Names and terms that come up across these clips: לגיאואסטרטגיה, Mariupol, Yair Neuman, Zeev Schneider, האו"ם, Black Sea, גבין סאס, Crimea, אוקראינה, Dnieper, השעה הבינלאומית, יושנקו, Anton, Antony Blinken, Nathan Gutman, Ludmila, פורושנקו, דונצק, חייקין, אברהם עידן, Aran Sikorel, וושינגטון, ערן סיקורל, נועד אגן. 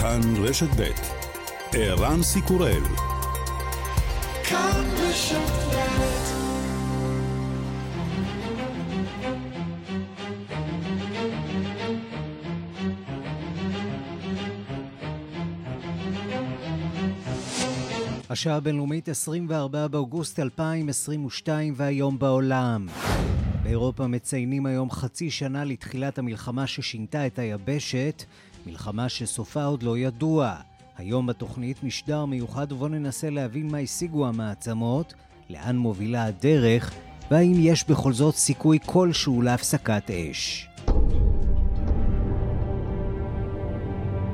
כאן רשת בית ערן סיקורל כאן רשת בית השעה הבינלאומית 24 באוגוסט 2022 והיום בעולם. באירופה מציינים היום חצי שנה לתחילת המלחמה ששינתה את היבשת, מלחמה שסופה עוד לא ידוע. היום בתוכנית משדר מיוחד ובו ננסה להבין מה השיגו המעצמות, לאן מובילה הדרך, והאם יש בכל זאת סיכוי כלשהו להפסקת אש.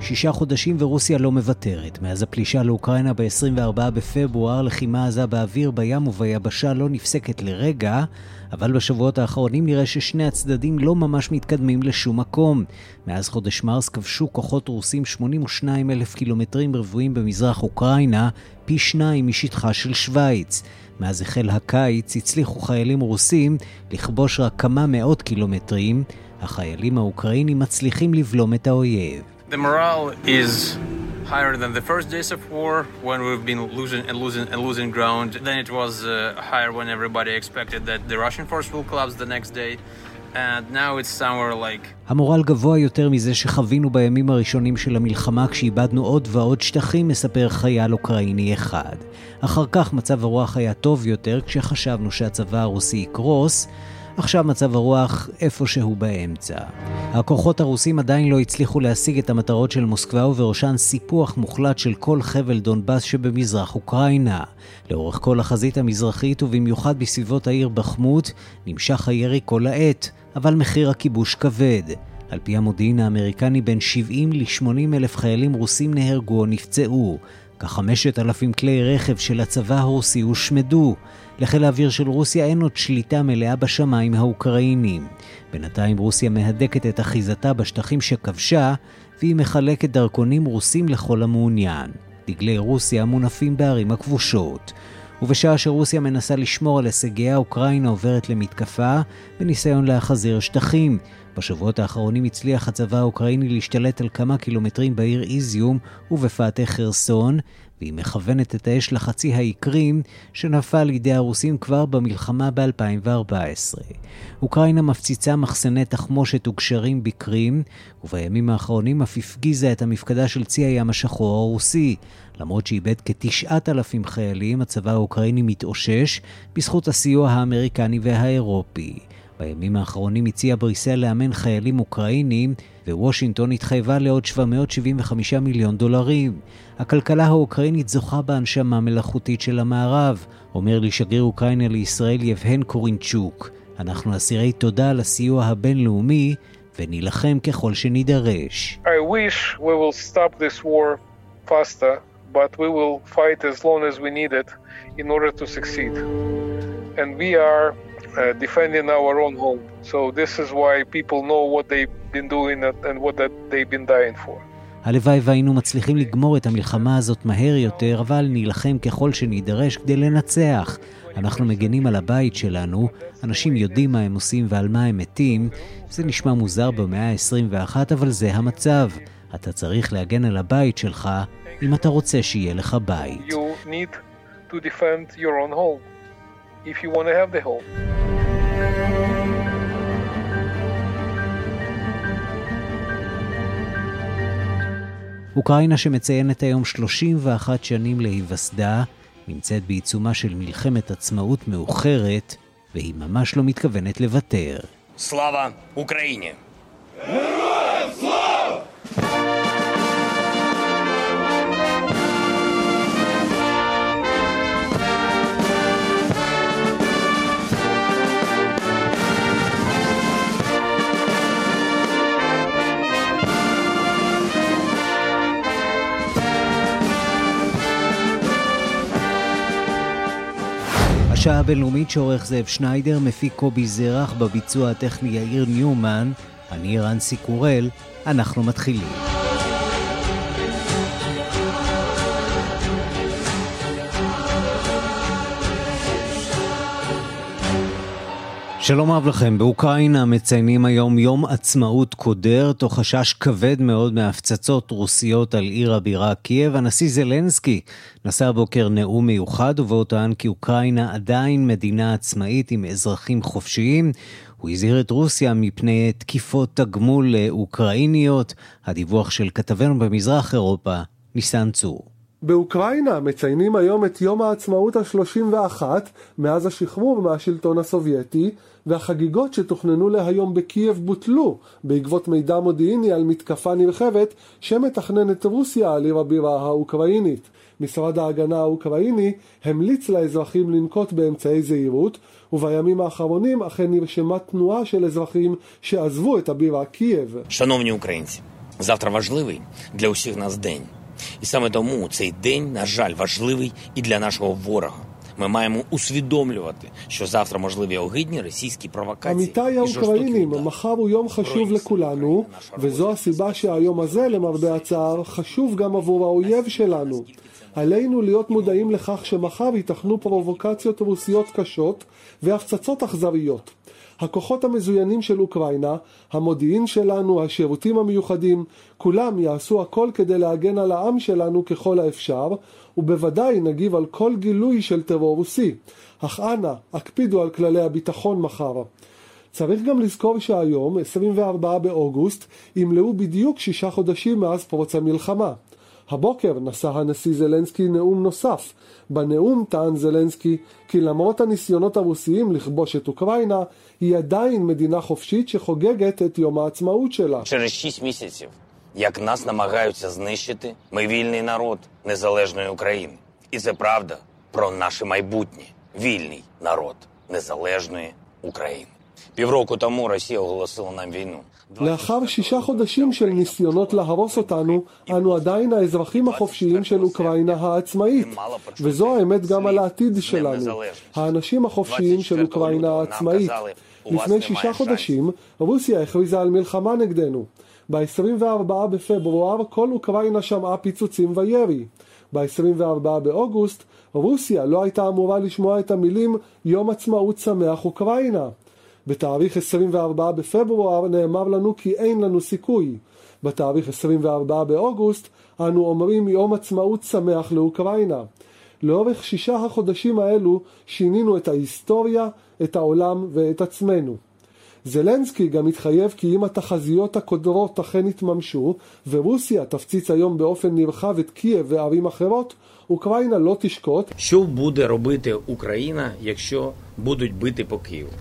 6 חודשים ורוסיה לא מוותרת. מאז הפלישה לאוקראינה ב-24 בפברואר, לחימה עזה באוויר, בים וביבשה לא נפסקת לרגע, אבל בשבועות האחרונים נראה ששני הצדדים לא ממש מתקדמים לשום מקום. מאז חודש מרס כבשו כוחות רוסים 82,000 קילומטרים רבועים במזרח אוקראינה, פי 2 משטחה של שוויץ. מאז החל הקיץ הצליחו חיילים רוסים לכבוש רק כמה מאות קילומטרים. החיילים האוקראינים מצליחים לבלום את האויב. The morale is higher than the first days of war when we've been losing ground. Then it was higher when everybody expected that the Russian force will collapse the next day. And now it's somewhere like... המורל גבוה יותר מזה שחווינו בימים הראשונים של המלחמה כשאיבדנו עוד ועוד שטחים, מספר חייל אוקראיני אחד. אחר כך מצב הרוח היה טוב יותר כשחשבנו שהצבא הרוסי יקרוס. עכשיו מצב הרוח איפשהו באמצע. הכוחות הרוסים עדיין לא הצליחו להשיג את המטרות של מוסקבה ובראשן סיפוח מוחלט של כל חבל דונבאס שבמזרח אוקראינה. לאורך כל החזית המזרחית ובמיוחד בסביבות העיר בחמוט נמשך הירי כל העת, אבל מחיר הכיבוש כבד. על פי המודיעין האמריקני בין 70 ל-80 אלף חיילים רוסים נהרגו או נפצעו. כ-5,000 כלי רכב של הצבא הרוסי הושמדו. לחיל האוויר של רוסיה אין עוד שליטה מלאה בשמיים האוקראינים. בינתיים רוסיה מהדקת את אחיזתה בשטחים שכבשה, והיא מחלקת דרכונים רוסים לכל המעוניין. דגלי רוסיה מונפים בערים הכבושות. ובשעה שרוסיה מנסה לשמור על הישגיה, אוקראינה עוברת למתקפה בניסיון להחזיר שטחים. בשבועות האחרונים הצליח הצבא האוקראיני להשתלט על כמה קילומטרים בעיר איזיום ובפאתי חרסון, והיא מכוונת את האש לחצי האי קרים שנפל לידי הרוסים כבר במלחמה ב-2014. אוקראינה מפציצה מחסני תחמושת וגשרים בקרים, ובימים האחרונים אף הפגיזה את המפקדה של צי הים השחור הרוסי. למרות שאיבד כ-9,000 חיילים, הצבא האוקראיני מתאושש בזכות הסיוע האמריקני והאירופי. בימים האחרונים הציעה בריסל לאמן חיילים אוקראינים, ווושינגטון התחייבה לעוד 775 מיליון דולרים. הכלכלה האוקראינית זוכה בהנשמה מלאכותית של המערב, אומר לי שגריר אוקראינה לישראל יבהן קורינצ'וק. אנחנו אסירי תודה על הסיוע הבינלאומי, ונילחם ככל שנידרש. I wish we will stop this war faster, but we will fight as long as we need it in order to succeed. And we are defending our own home. So this is why people know what they've been doing and what that they've been dying for. הלוואי והיינו מצליחים לגמור את המלחמה הזאת מהר יותר, אבל נילחם ככל שנידרש כדי לנצח. אנחנו מגנים על הבית שלנו, אנשים יודעים מה הם עושים ועל מה הם מתים. זה נשמע מוזר במאה ה-21, אבל זה המצב. אתה צריך להגן על הבית שלך אם אתה רוצה שיהיה לך בית. You need to defend your own home if you want to have the home. אוקראינה שמציינת היום 31 שנים להיווסדה, נמצאת בעיצומה של מלחמת עצמאות מאוחרת, והיא ממש לא מתכוונת לוותר. סלאבה אוקראינה! הרואי סלאב! השעה הבינלאומית שעורך זאב שניידר, מפיק קובי זרח, בביצוע הטכני יאיר ניומן, אני ערן סיקורל, אנחנו מתחילים. שלום אהב לכם, באוקראינה מציינים היום יום עצמאות קודר, תוך חשש כבד מאוד מהפצצות רוסיות על עיר הבירה קייב. הנשיא זלנסקי נשא הבוקר נאום מיוחד ובו טען כי אוקראינה עדיין מדינה עצמאית עם אזרחים חופשיים. הוא הזהיר את רוסיה מפני תקיפות תגמול אוקראיניות. הדיווח של כתבנו במזרח אירופה, ניסן צור. באוקראינה מציינים היום את יום העצמאות ה-31 מאז השחרור מהשלטון הסובייטי, והחגיגות שתוכננו להיום בקייב בוטלו בעקבות מידע מודיעיני על מתקפה נרחבת שמתכננת רוסיה על עיר הבירה האוקראינית. משרד ההגנה האוקראיני המליץ לאזרחים לנקוט באמצעי זהירות, ובימים האחרונים אכן נרשמה תנועה של אזרחים שעזבו את הבירה קייב. Шановні українці, завтра важливий для усіх нас день. І саме тому цей день, на жаль, важливий і для нашого ворога. Ми маємо усвідомлювати, що завтра можливі огидні російські провокації. עמיתי האוקראינים, מחר הוא יום חשוב לכולנו, וזו הסיבה שהיום הזה, למרבה הצער, חשוב גם עבור האויב שלנו. עלינו להיות מודעים לכך שמחר ייתכנו פרובוקציות רוסיות קשות והפצצות אכזריות. הכוחות המזוינים של אוקראינה, המודיעין שלנו, השירותים המיוחדים, כולם יעשו הכל כדי להגן על העם שלנו ככל האפשר, ובוודאי נגיב על כל גילוי של טרור רוסי. אך אנא, הקפידו על כללי הביטחון מחר. צריך גם לזכור שהיום, 24 באוגוסט, ימלאו בדיוק 6 חודשים מאז פרוץ המלחמה. הבוקר נשא הנשיא זלנסקי נאום נוסף. בנאום טען זלנסקי כי למרות הניסיונות הרוסיים לכבוש את אוקראינה, היא עדיין מדינה חופשית שחוגגת את יום העצמאות שלה. Через 6 місяців, як нас намагаються знищити, ми вільний народ незалежної України. І це правда про наше майбутнє. Вільний народ незалежної України. פברוקו תמו רוסיה הולסו לנו ויינו. לאחר 6 חודשים של ניסיונות להרוס אותנו, אנו עדיין האזרחים החופשיים של אוקראינה העצמאית. וזו האמת גם על העתיד שלנו. האנשים החופשיים של אוקראינה העצמאית. לפני 6 חודשים, רוסיה הכריזה על מלחמה נגדנו. ב-24 בפברואר כל אוקראינה שמעה פיצוצים וירי. ב-24 באוגוסט, רוסיה לא הייתה אמורה לשמוע את המילים יום עצמאות שמח אוקראינה. בתאריך 24 בפברואר נאמר לנו כי אין לנו סיכוי. בתאריך 24 באוגוסט אנו אומרים יום עצמאות שמח לאוקראינה. לאורך 6 החודשים האלו שינינו את ההיסטוריה, את העולם ואת עצמנו. זלנסקי גם התחייב כי אם התחזיות הקודרות אכן התממשו ורוסיה תפציץ היום באופן נרחב את קייב וערים אחרות, אוקראינה לא תשקוט. Що буде робити Україна, якщо будуть бити по Києву?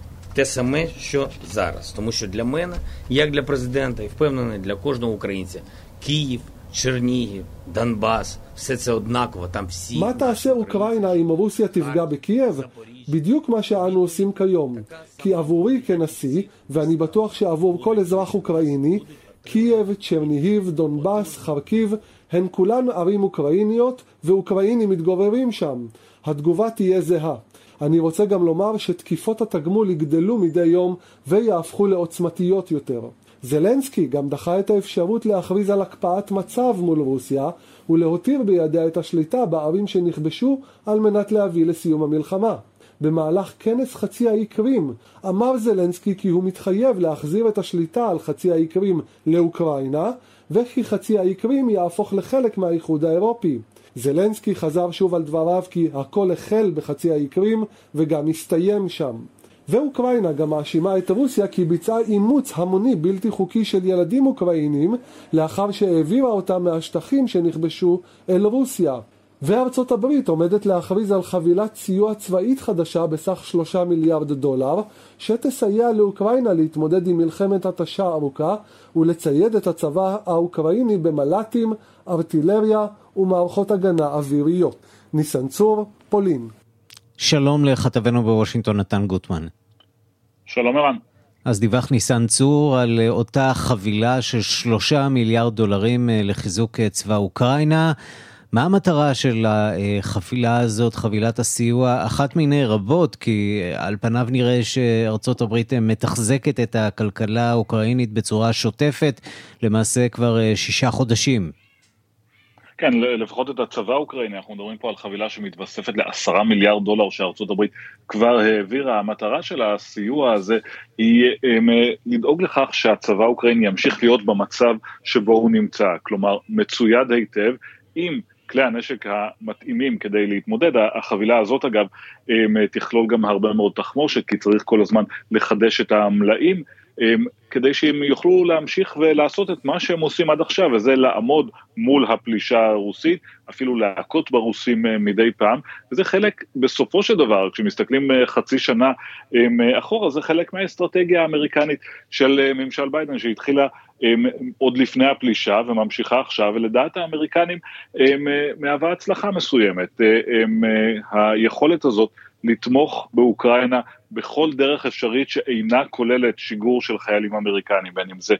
Те саме, що зараз. Тому що для мене, як для президента, і впевнений для кожного українця, Київ, Чернігів, Донбас, все це однаково, там всі... מה תעשה אוקראינה אם רוסיה תפגע בקייב? בדיוק מה שאנו עושים כיום. כי עבורי כנשיא, ואני בטוח שעבור כל אזרח אוקראיני, קייב, צ'רניהיב, דונבאס, חרקיב, הן כולן ערים אוקראיניות, ואוקראינים מתגוררים שם. התגובה תהיה זהה. אני רוצה גם לומר שתקיפות התגמול יגדלו מדי יום ויהפכו לעוצמתיות יותר. זלנסקי גם דחה את האפשרות להכריז על הקפאת מצב מול רוסיה ולהותיר בידיה את השליטה בערים שנכבשו על מנת להביא לסיום המלחמה. במהלך כנס חצי האי קרים אמר זלנסקי כי הוא מתחייב להחזיר את השליטה על חצי האי קרים לאוקראינה וכי חצי האי קרים יהפוך לחלק מהאיחוד האירופי. זלנסקי חזר שוב על דבריו כי הכל החל בחצי האי קרים וגם הסתיים שם. ואוקראינה גם מאשימה את רוסיה כי ביצעה אימוץ המוני בלתי חוקי של ילדים אוקראינים לאחר שהעבירה אותם מהשטחים שנכבשו אל רוסיה. וארצות הברית עומדת להכריז על חבילת סיוע צבאית חדשה בסך $3 מיליארד שתסייע לאוקראינה להתמודד עם מלחמת התשה ארוכה ולצייד את הצבא האוקראיני במל"טים, ארטילריה ומערכות הגנה אוויריות. ניסן צור, פולין. שלום לכתבנו בוושינגטון נתן גוטמן. שלום ערן. אז דיווח ניסן צור על אותה חבילה של $3 מיליארד לחיזוק צבא אוקראינה. מה המטרה של החבילה הזאת, חבילת הסיוע? אחת מיני רבות, כי על פניו נראה שארצות הברית מתחזקת את הכלכלה האוקראינית בצורה שוטפת, למעשה כבר 6 חודשים. כן, לפחות את הצבא האוקראיני, אנחנו מדברים פה על חבילה שמתווספת ל$10 מיליארד שארצות הברית כבר העבירה. המטרה של הסיוע הזה היא לדאוג לכך שהצבא האוקראיני ימשיך להיות במצב שבו הוא נמצא, כלומר מצויד היטב עם כלי הנשק המתאימים כדי להתמודד. החבילה הזאת אגב תכלול גם הרבה מאוד תחמושת, כי צריך כל הזמן לחדש את המלאים, כדי שהם יוכלו להמשיך ולעשות את מה שהם עושים עד עכשיו, וזה לעמוד מול הפלישה הרוסית, אפילו להכות ברוסים מדי פעם, וזה חלק בסופו של דבר, כשמסתכלים חצי שנה אחורה, זה חלק מהאסטרטגיה האמריקנית של ממשל ביידן, שהתחילה עוד לפני הפלישה וממשיכה עכשיו, ולדעת האמריקנים מהווה הצלחה מסוימת. היכולת הזאת לתמוך באוקראינה בכל דרך אפשרית שאינה כוללת שיגור של חיילים אמריקנים, בין אם זה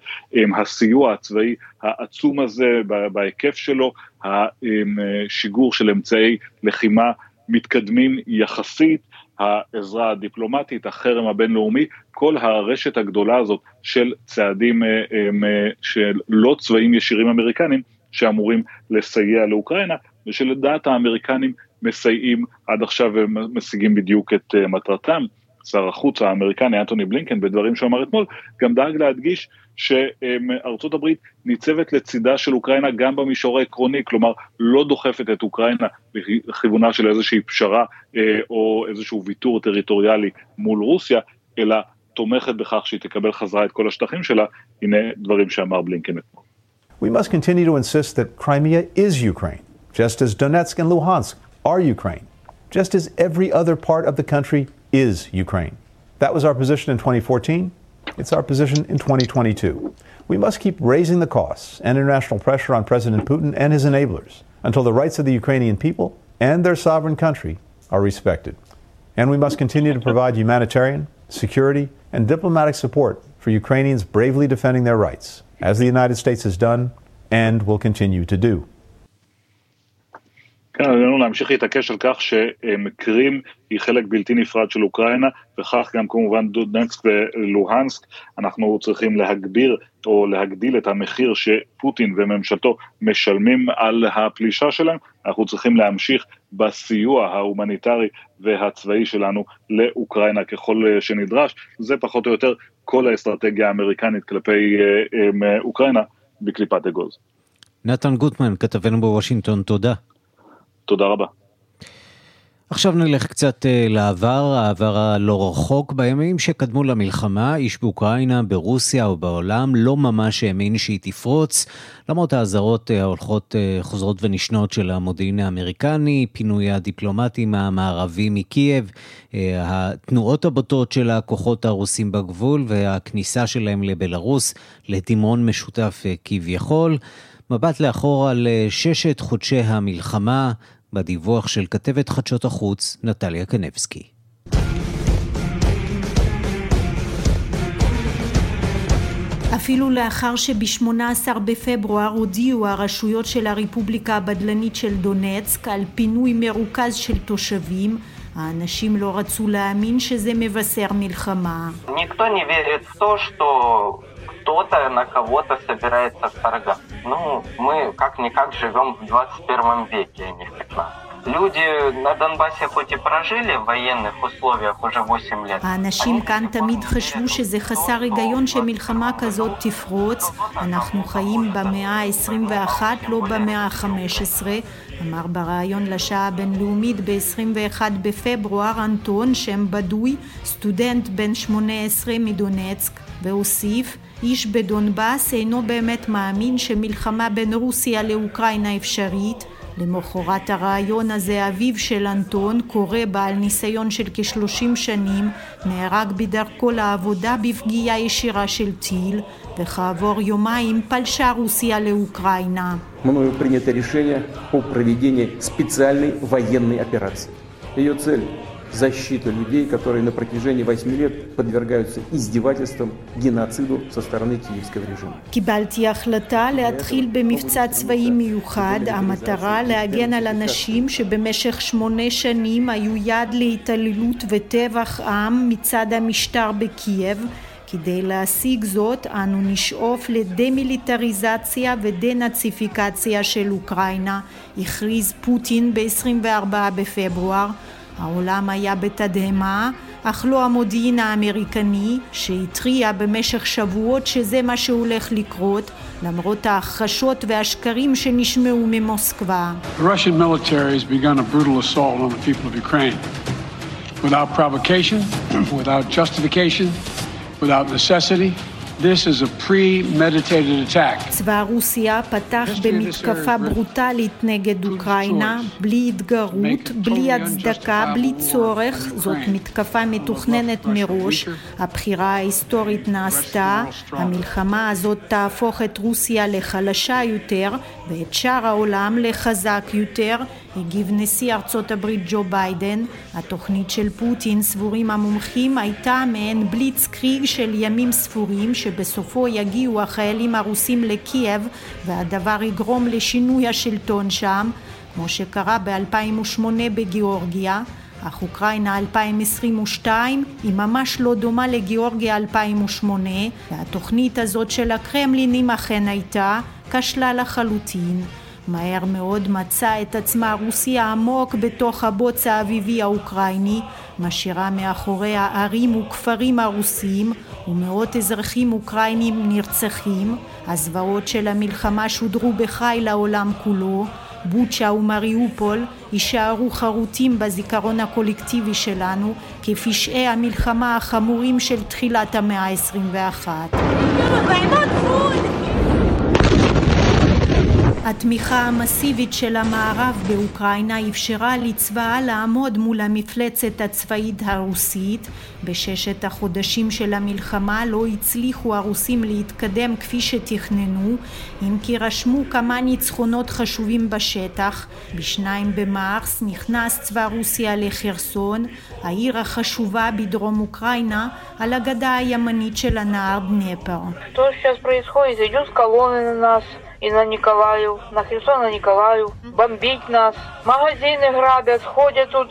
הסיוע הצבאי העצום הזה בהיקף שלו, השיגור של אמצעי לחימה מתקדמים יחסית, העזרה הדיפלומטית, החרם הבינלאומי, כל הרשת הגדולה הזאת של צעדים של לא צבאיים ישירים אמריקנים, שאמורים לסייע לאוקראינה, ושלדעת האמריקנים מסייעים עד עכשיו ומשיגים בדיוק את מטרתם. שר החוץ האמריקני אנטוני בלינקן, בדברים שאמר אתמול, גם דאג להדגיש שארצות הברית ניצבת לצידה של אוקראינה גם במישור העקרוני, כלומר לא דוחפת את אוקראינה לכיוונה של איזושהי פשרה או איזשהו ויתור טריטוריאלי מול רוסיה, אלא תומכת בכך שהיא תקבל חזרה את כל השטחים שלה. הנה דברים שאמר בלינקן אתמול. We must continue to insist that Crimea is Ukraine, just as Donetsk and Luhansk are Ukraine, just as every other part of the country is Ukraine. That was our position in 2014. It's our position in 2022. We must keep raising the costs and international pressure on President Putin and his enablers until the rights of the Ukrainian people and their sovereign country are respected. And we must continue to provide humanitarian, security, and diplomatic support for Ukrainians bravely defending their rights, as the United States has done and will continue to do. כן, עלינו להמשיך להתעקש על כך שקרים היא חלק בלתי נפרד של אוקראינה, וכך גם כמובן דונסק ולוהנסק. אנחנו צריכים להגביר או להגדיל את המחיר שפוטין וממשלתו משלמים על הפלישה שלהם. אנחנו צריכים להמשיך בסיוע ההומניטרי והצבאי שלנו לאוקראינה ככל שנדרש. זה פחות או יותר כל האסטרטגיה האמריקנית כלפי אוקראינה בקליפת אגוז. נתן גוטמן, כתבנו בוושינגטון, תודה. תודה רבה. עכשיו נלך קצת לעבר, העבר הלא רחוק. בימים שקדמו למלחמה, איש באוקראינה, ברוסיה או בעולם לא ממש האמין שהיא תפרוץ, למרות האזהרות ההולכות חוזרות ונשנות של המודיעין האמריקני, פינוי הדיפלומטים המערבי מקייב, התנועות הבוטות של הכוחות הרוסים בגבול והכניסה שלהם לבלרוס לתמרון משותף כביכול. מבט לאחור על 6 חודשי המלחמה, בדיווח של כתבת חדשות החוץ, נטליה קניבסקי. אפילו לאחר שב-18 בפברואר הודיעו הרשויות של הרפובליקה הבדלנית של דונצק על פינוי מרוכז של תושבים, האנשים לא רצו להאמין שזה מבשר מלחמה. никто не верит в то, что кто-то на кого-то собирается вторгаться. Ну, мы как-никак живем в 21 веке, а не в 15. Люди на Донбассе хоть и прожили в военных условиях уже 8 лет. האנשים כאן תמיד חשבו שזה חסר היגיון שמלחמה כזאת תפרוץ. אנחנו חיים במאה ה-21, לא במאה ה-15. אמר בריאיון לשעה הבינלאומית ב-21 בפברואר אנטון, שם בדוי, סטודנט בן 18 מדונצק, והוסיף, איש בדונבאס אינו באמת מאמין שמלחמה בין רוסיה לאוקראינה אפשרית. למחרת הרעיון הזה, אביו של אנטון, קורא בעל ניסיון של כ-30 שנים, נהרג בדרכו לעבודה בפגיעה ישירה של טיל, וכעבור יומיים פלשה רוסיה לאוקראינה. מנוי принято решение о проведении специальной военной операции. Ее цель защита людей, которые на протяжении 8 лет подвергаются издевательствам, геноциду со стороны киевского режима. קיבלתי החלטה להתחיל במבצע צבאי מיוחד, המטרה להגן על אנשים שבמשך 8 שנים היו יד להתעללות וטבח עם מצד המשטר בקייב, כדי להשיג זאת, אנו נשאוף לדמיליטריזציה ודנאציפיקציה של אוקראינה, הכריז פוטין ב-24 בפברואר. העולם היה בתדהמה, אך לא המודיעין האמריקני, שהתריע במשך שבועות שזה מה שהולך לקרות, למרות ההכחשות והשקרים שנשמעו ממוסקבה. The Russian military has begun a brutal assault on the people of Ukraine. Without provocation, without justification, without necessity, this is a premeditated attack. צבא רוסיה פתח במתקפה ברוטלית נגד אוקראינה, בלי התגרות, בלי הצדקה, בלי צורך. זאת מתקפה מתוכננת מראש. הבחירה ההיסטורית נעשתה. המלחמה הזאת תהפוך את רוסיה לחלשה יותר ואת שאר העולם לחזק יותר, הגיב נשיא ארצות הברית ג'ו ביידן. התוכנית של פוטין, סבורים המומחים, הייתה מעין בליץ קריג של ימים ספורים שבסופו יגיעו החיילים הרוסים לקייב, והדבר יגרום לשינוי השלטון שם, כמו שקרה ב-2008 בגיאורגיה. אך אוקראינה 2022 היא ממש לא דומה לגיאורגיה 2008, והתוכנית הזאת של הקרמלין אכן הייתה כשלה לחלוטין. מהר מאוד מצא את עצמה רוסיה עמוק בתוך הבוץ האביבי האוקראיני, משאירה מאחוריה ערים וכפרים הרוסיים ומאות אזרחים אוקראינים נרצחים. הזוועות של המלחמה שודרו בחי לעולם כולו. בוצ'ה ומריופול יישארו חרוטים בזיכרון הקולקטיבי שלנו כפשעי המלחמה החמורים של תחילת המאה ה-21. התמיכה המסיבית של המערב באוקראינה אפשרה לצבאה לעמוד מול המפלצת הצבאית הרוסית. בששת החודשים של המלחמה לא הצליחו הרוסים להתקדם כפי שתכננו, אם כי רשמו כמה ניצחונות חשובים בשטח. ב-2 במרץ נכנס צבא רוסיה לחרסון, העיר החשובה בדרום אוקראינה, על הגדה הימנית של הנהר דניפר. И на Николаев, на Херсон, на Николаев, бомбить нас. Магазины грабят, ходят тут,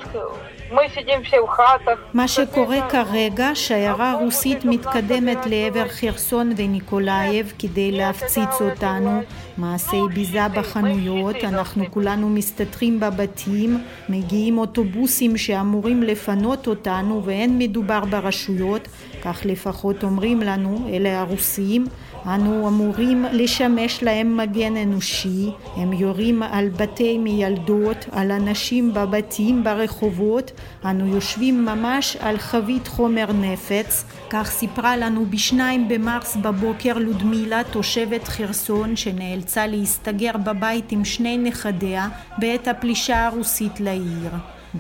мы сидим все в хатах. מה שקורה כרגע, שיירה רוסית מתקדמת לעבר חרסון וניקולאייב כדי להפציץ אותנו. מעשי ביזה בחנויות, אנחנו כולנו מסתתרים בבתים, מגיעים אוטובוסים שאמורים לפנות אותנו, ואין מדובר ברשויות, כך לפחות אומרים לנו, אלה הרוסים. אנו אמורים לשמש להם מגן אנושי, הם יורים על בתי מילדות, על אנשים בבתים, ברחובות, אנו יושבים ממש על חבית חומר נפץ. כך סיפרה לנו ב-2 במרץ בבוקר לודמילה, תושבת חרסון, שנאלצה להסתגר בבית עם 2 נכדיה בעת הפלישה הרוסית לעיר.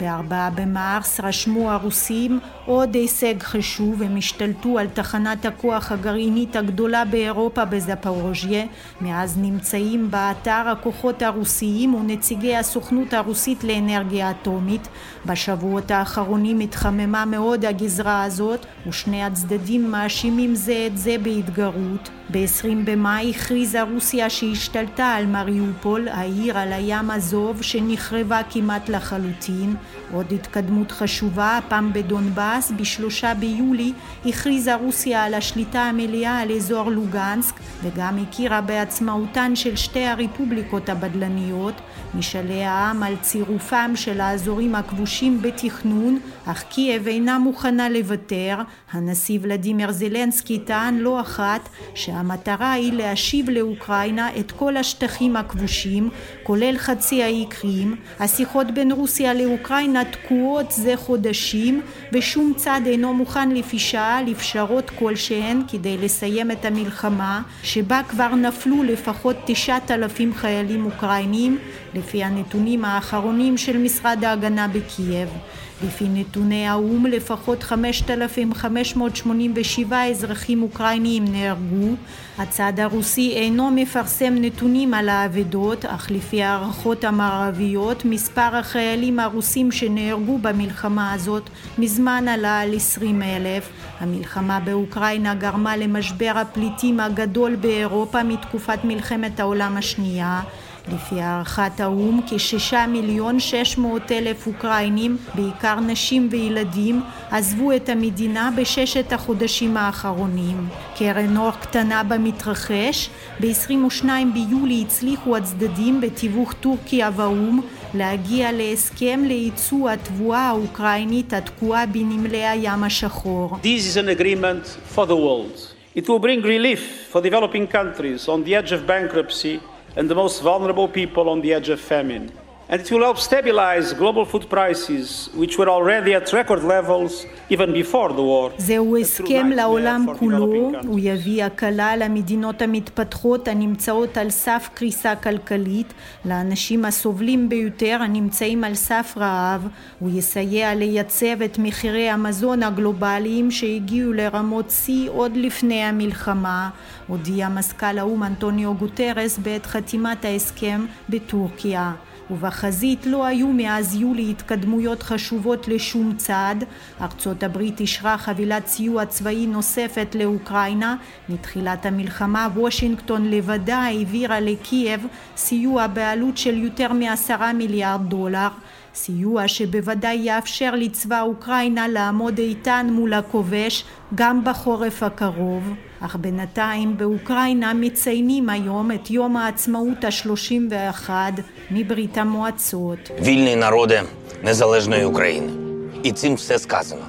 ב-4 במרץ רשמו הרוסים עוד הישג חשוב, הם השתלטו על תחנת הכוח הגרעינית הגדולה באירופה בזפורוז'יה. מאז נמצאים באתר הכוחות הרוסיים ונציגי הסוכנות הרוסית לאנרגיה אטומית. בשבועות האחרונים התחממה מאוד הגזרה הזאת, ושני הצדדים מאשימים זה את זה בהתגרות. ב-20 במאי הכריזה רוסיה שהשתלטה על מריופול, העיר על הים הזוב שנחרבה כמעט לחלוטין. עוד התקדמות חשובה, הפעם בדונבאס, ב-3 ביולי הכריזה רוסיה על השליטה המלאה על אזור לוגנסק, וגם הכירה בעצמאותן של 2 הרפובליקות הבדלניות. משאלי העם על צירופם של האזורים הכבושים בתכנון, אך קייב אינה מוכנה לוותר. הנשיא ולדימיר זלנסקי טען לא אחת שהמטרה היא להשיב לאוקראינה את כל השטחים הכבושים, כולל חצי האי קרים. השיחות בין רוסיה לאוקראינה תקועות זה חודשים, ושום צד אינו מוכן לפישעה, לפשרות כלשהן כדי לסיים את המלחמה, שבה כבר נפלו לפחות 9,000 חיילים אוקראינים, לפי הנתונים האחרונים של משרד ההגנה בקייב. לפי נתוני האו"ם, לפחות 5,587 אזרחים אוקראיניים נהרגו. הצד הרוסי אינו מפרסם נתונים על האבדות, אך לפי הערכות המערביות, מספר החיילים הרוסים שנהרגו במלחמה הזאת מזמן עלה על 20,000. המלחמה באוקראינה גרמה למשבר הפליטים הגדול באירופה מתקופת מלחמת העולם השנייה. לפי הערכת האו"ם, כ6,600,000 אוקראינים, בעיקר נשים וילדים, עזבו את המדינה בששת החודשים האחרונים. קרן אור קטנה במתרחש, ב-22 ביולי הצליחו הצדדים בתיווך טורקיה והאו"ם להגיע להסכם לייצוא התבואה האוקראינית התקועה בנמלי הים השחור. This is an agreement for the world. It will bring relief for developing countries on the edge of bankruptcy and the most vulnerable people on the edge of famine. And it will help stabilize global food prices, which were already at record levels even before the war. זהו הסכם לעולם כולו, הוא יביא הקלה למדינות המתפתחות הנמצאות על סף קריסה כלכלית, לאנשים הסובלים ביותר הנמצאים על סף רעב, הוא יסייע לייצב את מחירי המזון הגלובליים שהגיעו לרמות שיא עוד לפני המלחמה, הודיע מזכ"ל האו"ם אנטוניו גוטרס בעת חתימת ההסכם בטורקיה. ובחזית לא היו מאז יולי התקדמויות חשובות לשום צעד. ארצות הברית אישרה חבילת סיוע צבאי נוספת לאוקראינה. מתחילת המלחמה וושינגטון לבדה העבירה לקייב סיוע בעלות של יותר מ$10 מיליארד. סיוע שבוודאי יאפשר לצבא אוקראינה לעמוד איתן מול הכובש גם בחורף הקרוב. אך בינתיים באוקראינה מציינים היום את יום העצמאות ה-31 מברית המועצות. Вільні народи незалежної України. І цим все сказано.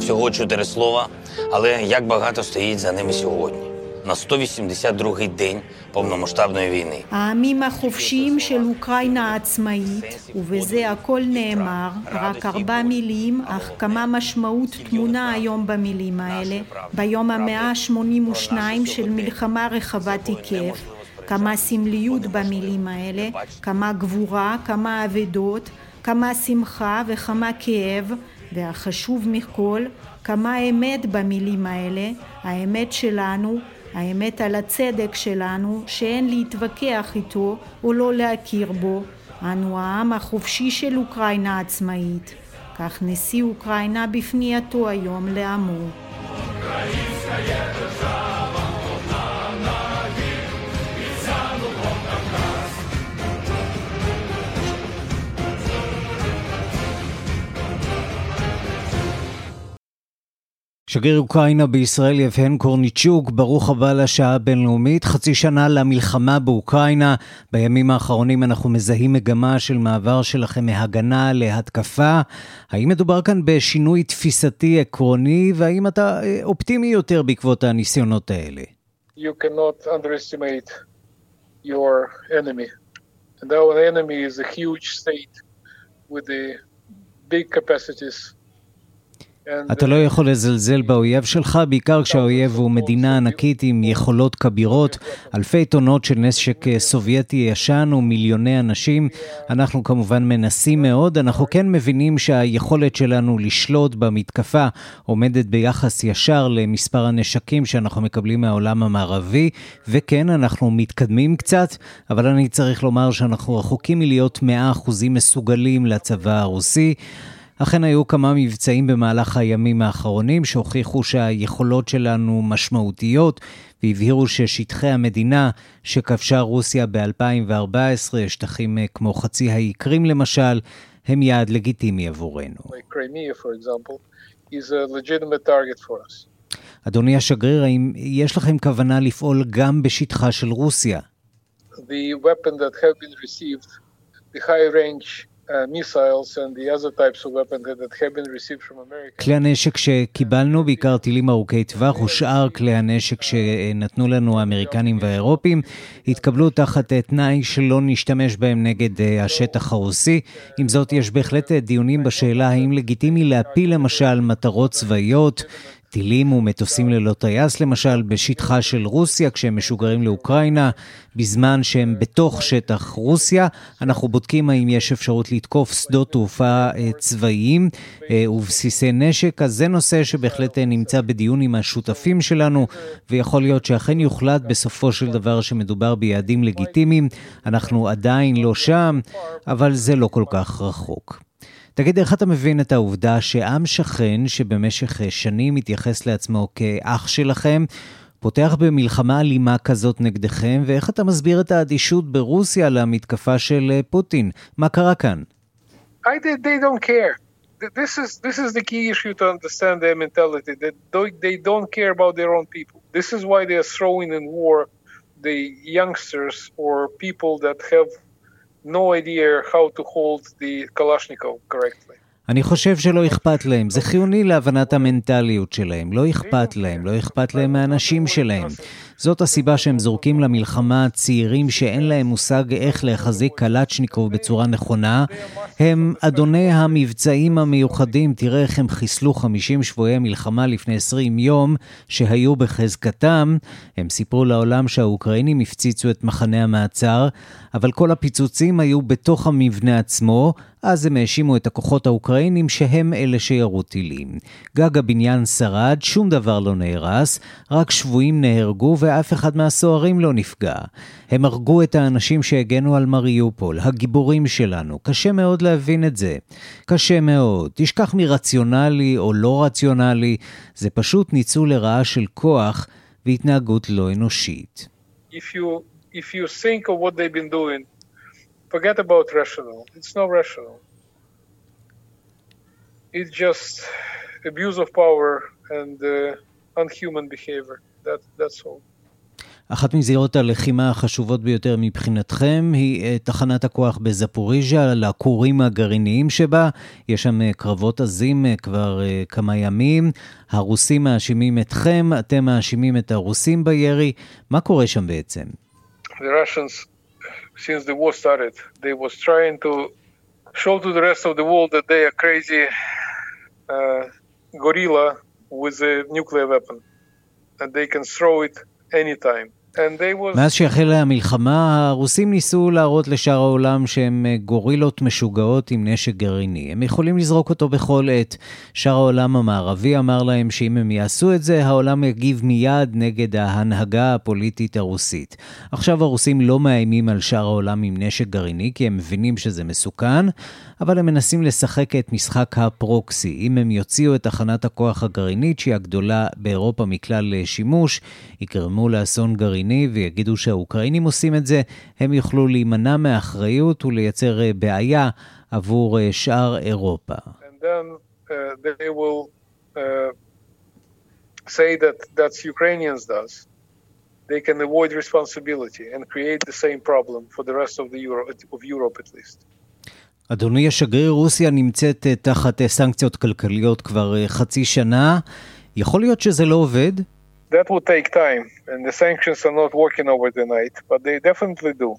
Всього 4 слова, але як багато стоїть за ними сьогодні. на 182-й день повномасштабної війни. העמים החופשיים של אוקראינה העצמאית, ובזה הכל נאמר, רק 4 מילים, אך כמה משמעות תמונה היום במילים האלה, ביום ה-182 של מלחמה רחבת היקף, כמה סמליות במילים האלה, כמה גבורה, כמה אבדות, כמה שמחה וכמה כאב, והחשוב מכל, כמה אמת במילים האלה, האמת שלנו, האמת על הצדק שלנו, שאין להתווכח איתו או לא להכיר בו. אנו העם החופשי של אוקראינה העצמאית. כך נשיא אוקראינה בפנייתו היום לעמו. שגריר אוקראינה בישראל יבהן קורניצ'וק, ברוך הבא לשעה הבינלאומית. חצי שנה למלחמה באוקראינה. בימים האחרונים אנחנו מזהים מגמה של מעבר שלכם מהגנה להתקפה. האם מדובר כאן בשינוי תפיסתי עקרוני, והאם אתה אופטימי יותר בעקבות הניסיונות האלה? You cannot underestimate your enemy. And our enemy is a huge state with the big capacities. אתה לא יכול לזלזל באויב שלך, בעיקר כשהאויב הוא מדינה ענקית עם יכולות כבירות, אלפי טונות של נשק סובייטי ישן ומיליוני אנשים. אנחנו כמובן מנסים מאוד, אנחנו כן מבינים שהיכולת שלנו לשלוט במתקפה עומדת ביחס ישר למספר הנשקים שאנחנו מקבלים מהעולם המערבי, וכן, אנחנו מתקדמים קצת, אבל אני צריך לומר שאנחנו רחוקים מלהיות 100% מסוגלים לצבא הרוסי. אכן היו כמה מבצעים במהלך הימים האחרונים שהוכיחו שהיכולות שלנו משמעותיות והבהירו ששטחי המדינה שכבשה רוסיה ב-2014, שטחים כמו חצי האי קרים למשל, הם יעד לגיטימי עבורנו. Crimea, for example, is a legitimate target for us. אדוני השגריר, האם יש לכם כוונה לפעול גם בשטחה של רוסיה? The weapon that have been received, the high range missiles and the other types of weapons that have been received from America. כלי הנשק שקיבלנו, בעיקר טילים ארוכי טווח, ושאר כלי הנשק שנתנו לנו האמריקנים והאירופים, התקבלו תחת תנאי שלא נשתמש בהם נגד השטח הרוסי. עם זאת, יש בהחלט דיונים בשאלה האם לגיטימי להפיל למשל מטרות צבאיות, טילים ומטוסים ללא טייס למשל בשטחה של רוסיה כשהם משוגרים לאוקראינה בזמן שהם בתוך שטח רוסיה. אנחנו בודקים האם יש אפשרות לתקוף שדות תעופה צבאיים ובסיסי נשק. אז זה נושא שבהחלט נמצא בדיון עם השותפים שלנו, ויכול להיות שאכן יוחלט בסופו של דבר שמדובר ביעדים לגיטימיים. אנחנו עדיין לא שם, אבל זה לא כל כך רחוק. תגיד, איך אתה מבין את העובדה שעם שכן שבמשך שנים התייחס לעצמו כאח שלכם, פותח במלחמה אלימה כזאת נגדכם, ואיך אתה מסביר את האדישות ברוסיה למתקפה של פוטין? מה קרה כאן? They don't care. This is the key issue to understand their mentality, that they don't care about their own people. This is why they are throwing in war the youngsters or people that have no idea how to hold the Kalashnikov correctly. אני חושב שלא אכפת להם, זה חיוני להבנת המנטליות שלהם, לא אכפת להם, לא אכפת להם מהאנשים שלהם. זאת הסיבה שהם זורקים למלחמה צעירים שאין להם מושג איך להחזיק קלצ'ניקוב בצורה נכונה. הם אדוני המבצעים המיוחדים, תראה איך הם חיסלו 50 שבועי מלחמה לפני 20 יום שהיו בחזקתם. הם סיפרו לעולם שהאוקראינים הפציצו את מחנה המעצר, אבל כל הפיצוצים היו בתוך המבנה עצמו, אז הם האשימו את הכוחות האוקראינים שהם אלה שירו טילים. גג הבניין שרד, שום דבר לא נהרס, רק שבויים נהרגו ואף אחד מהסוהרים לא נפגע. הם הרגו את האנשים שהגנו על מריופול, הגיבורים שלנו. קשה מאוד להבין את זה. קשה מאוד. תשכח מרציונלי או לא רציונלי, זה פשוט ניצול לרעה של כוח והתנהגות לא אנושית. If you think of what they've been doing, forget about rational. It's not rational. It's just abuse of power and unhuman behavior. That's all. אחת מזירות הלחימה החשובות ביותר מבחינתכם היא תחנת הכוח בזפוריז'ה, לכורים הגרעיניים שבה. יש שם קרבות עזים כבר כמה ימים. הרוסים מאשימים אתכם, אתם מאשימים את הרוסים בירי. מה קורה שם בעצם? The Russians, since the war started, they was trying to show to the rest of the world that they are crazy gorilla with a nuclear weapon, and they can throw it anytime. מאז שהחלה המלחמה, הרוסים ניסו להראות לשאר העולם שהם גורילות משוגעות עם נשק גרעיני. הם יכולים לזרוק אותו בכל עת. שאר העולם המערבי אמר להם שאם הם יעשו את זה, העולם יגיב מיד נגד ההנהגה הפוליטית הרוסית. עכשיו הרוסים לא מאיימים על שאר העולם עם נשק גרעיני, כי הם מבינים שזה מסוכן, אבל הם מנסים לשחק את משחק הפרוקסי. אם הם יוציאו את תחנת הכוח הגרעינית, שהיא הגדולה באירופה מכלל שימוש, יקרמו לאסון גרעיני, ויגידו שהאוקראינים עושים את זה, הם יוכלו להימנע מהאחריות ולייצר בעיה עבור שאר אירופה. And then they will say that that's Ukrainians does. They can avoid responsibility and create the same problem for the rest of the Europe at least. אדוני השגריר, רוסיה נמצאת תחת סנקציות כלכליות כבר חצי שנה. יכול להיות שזה לא עובד? That will take time, and the sanctions are not working over the night, but they definitely do.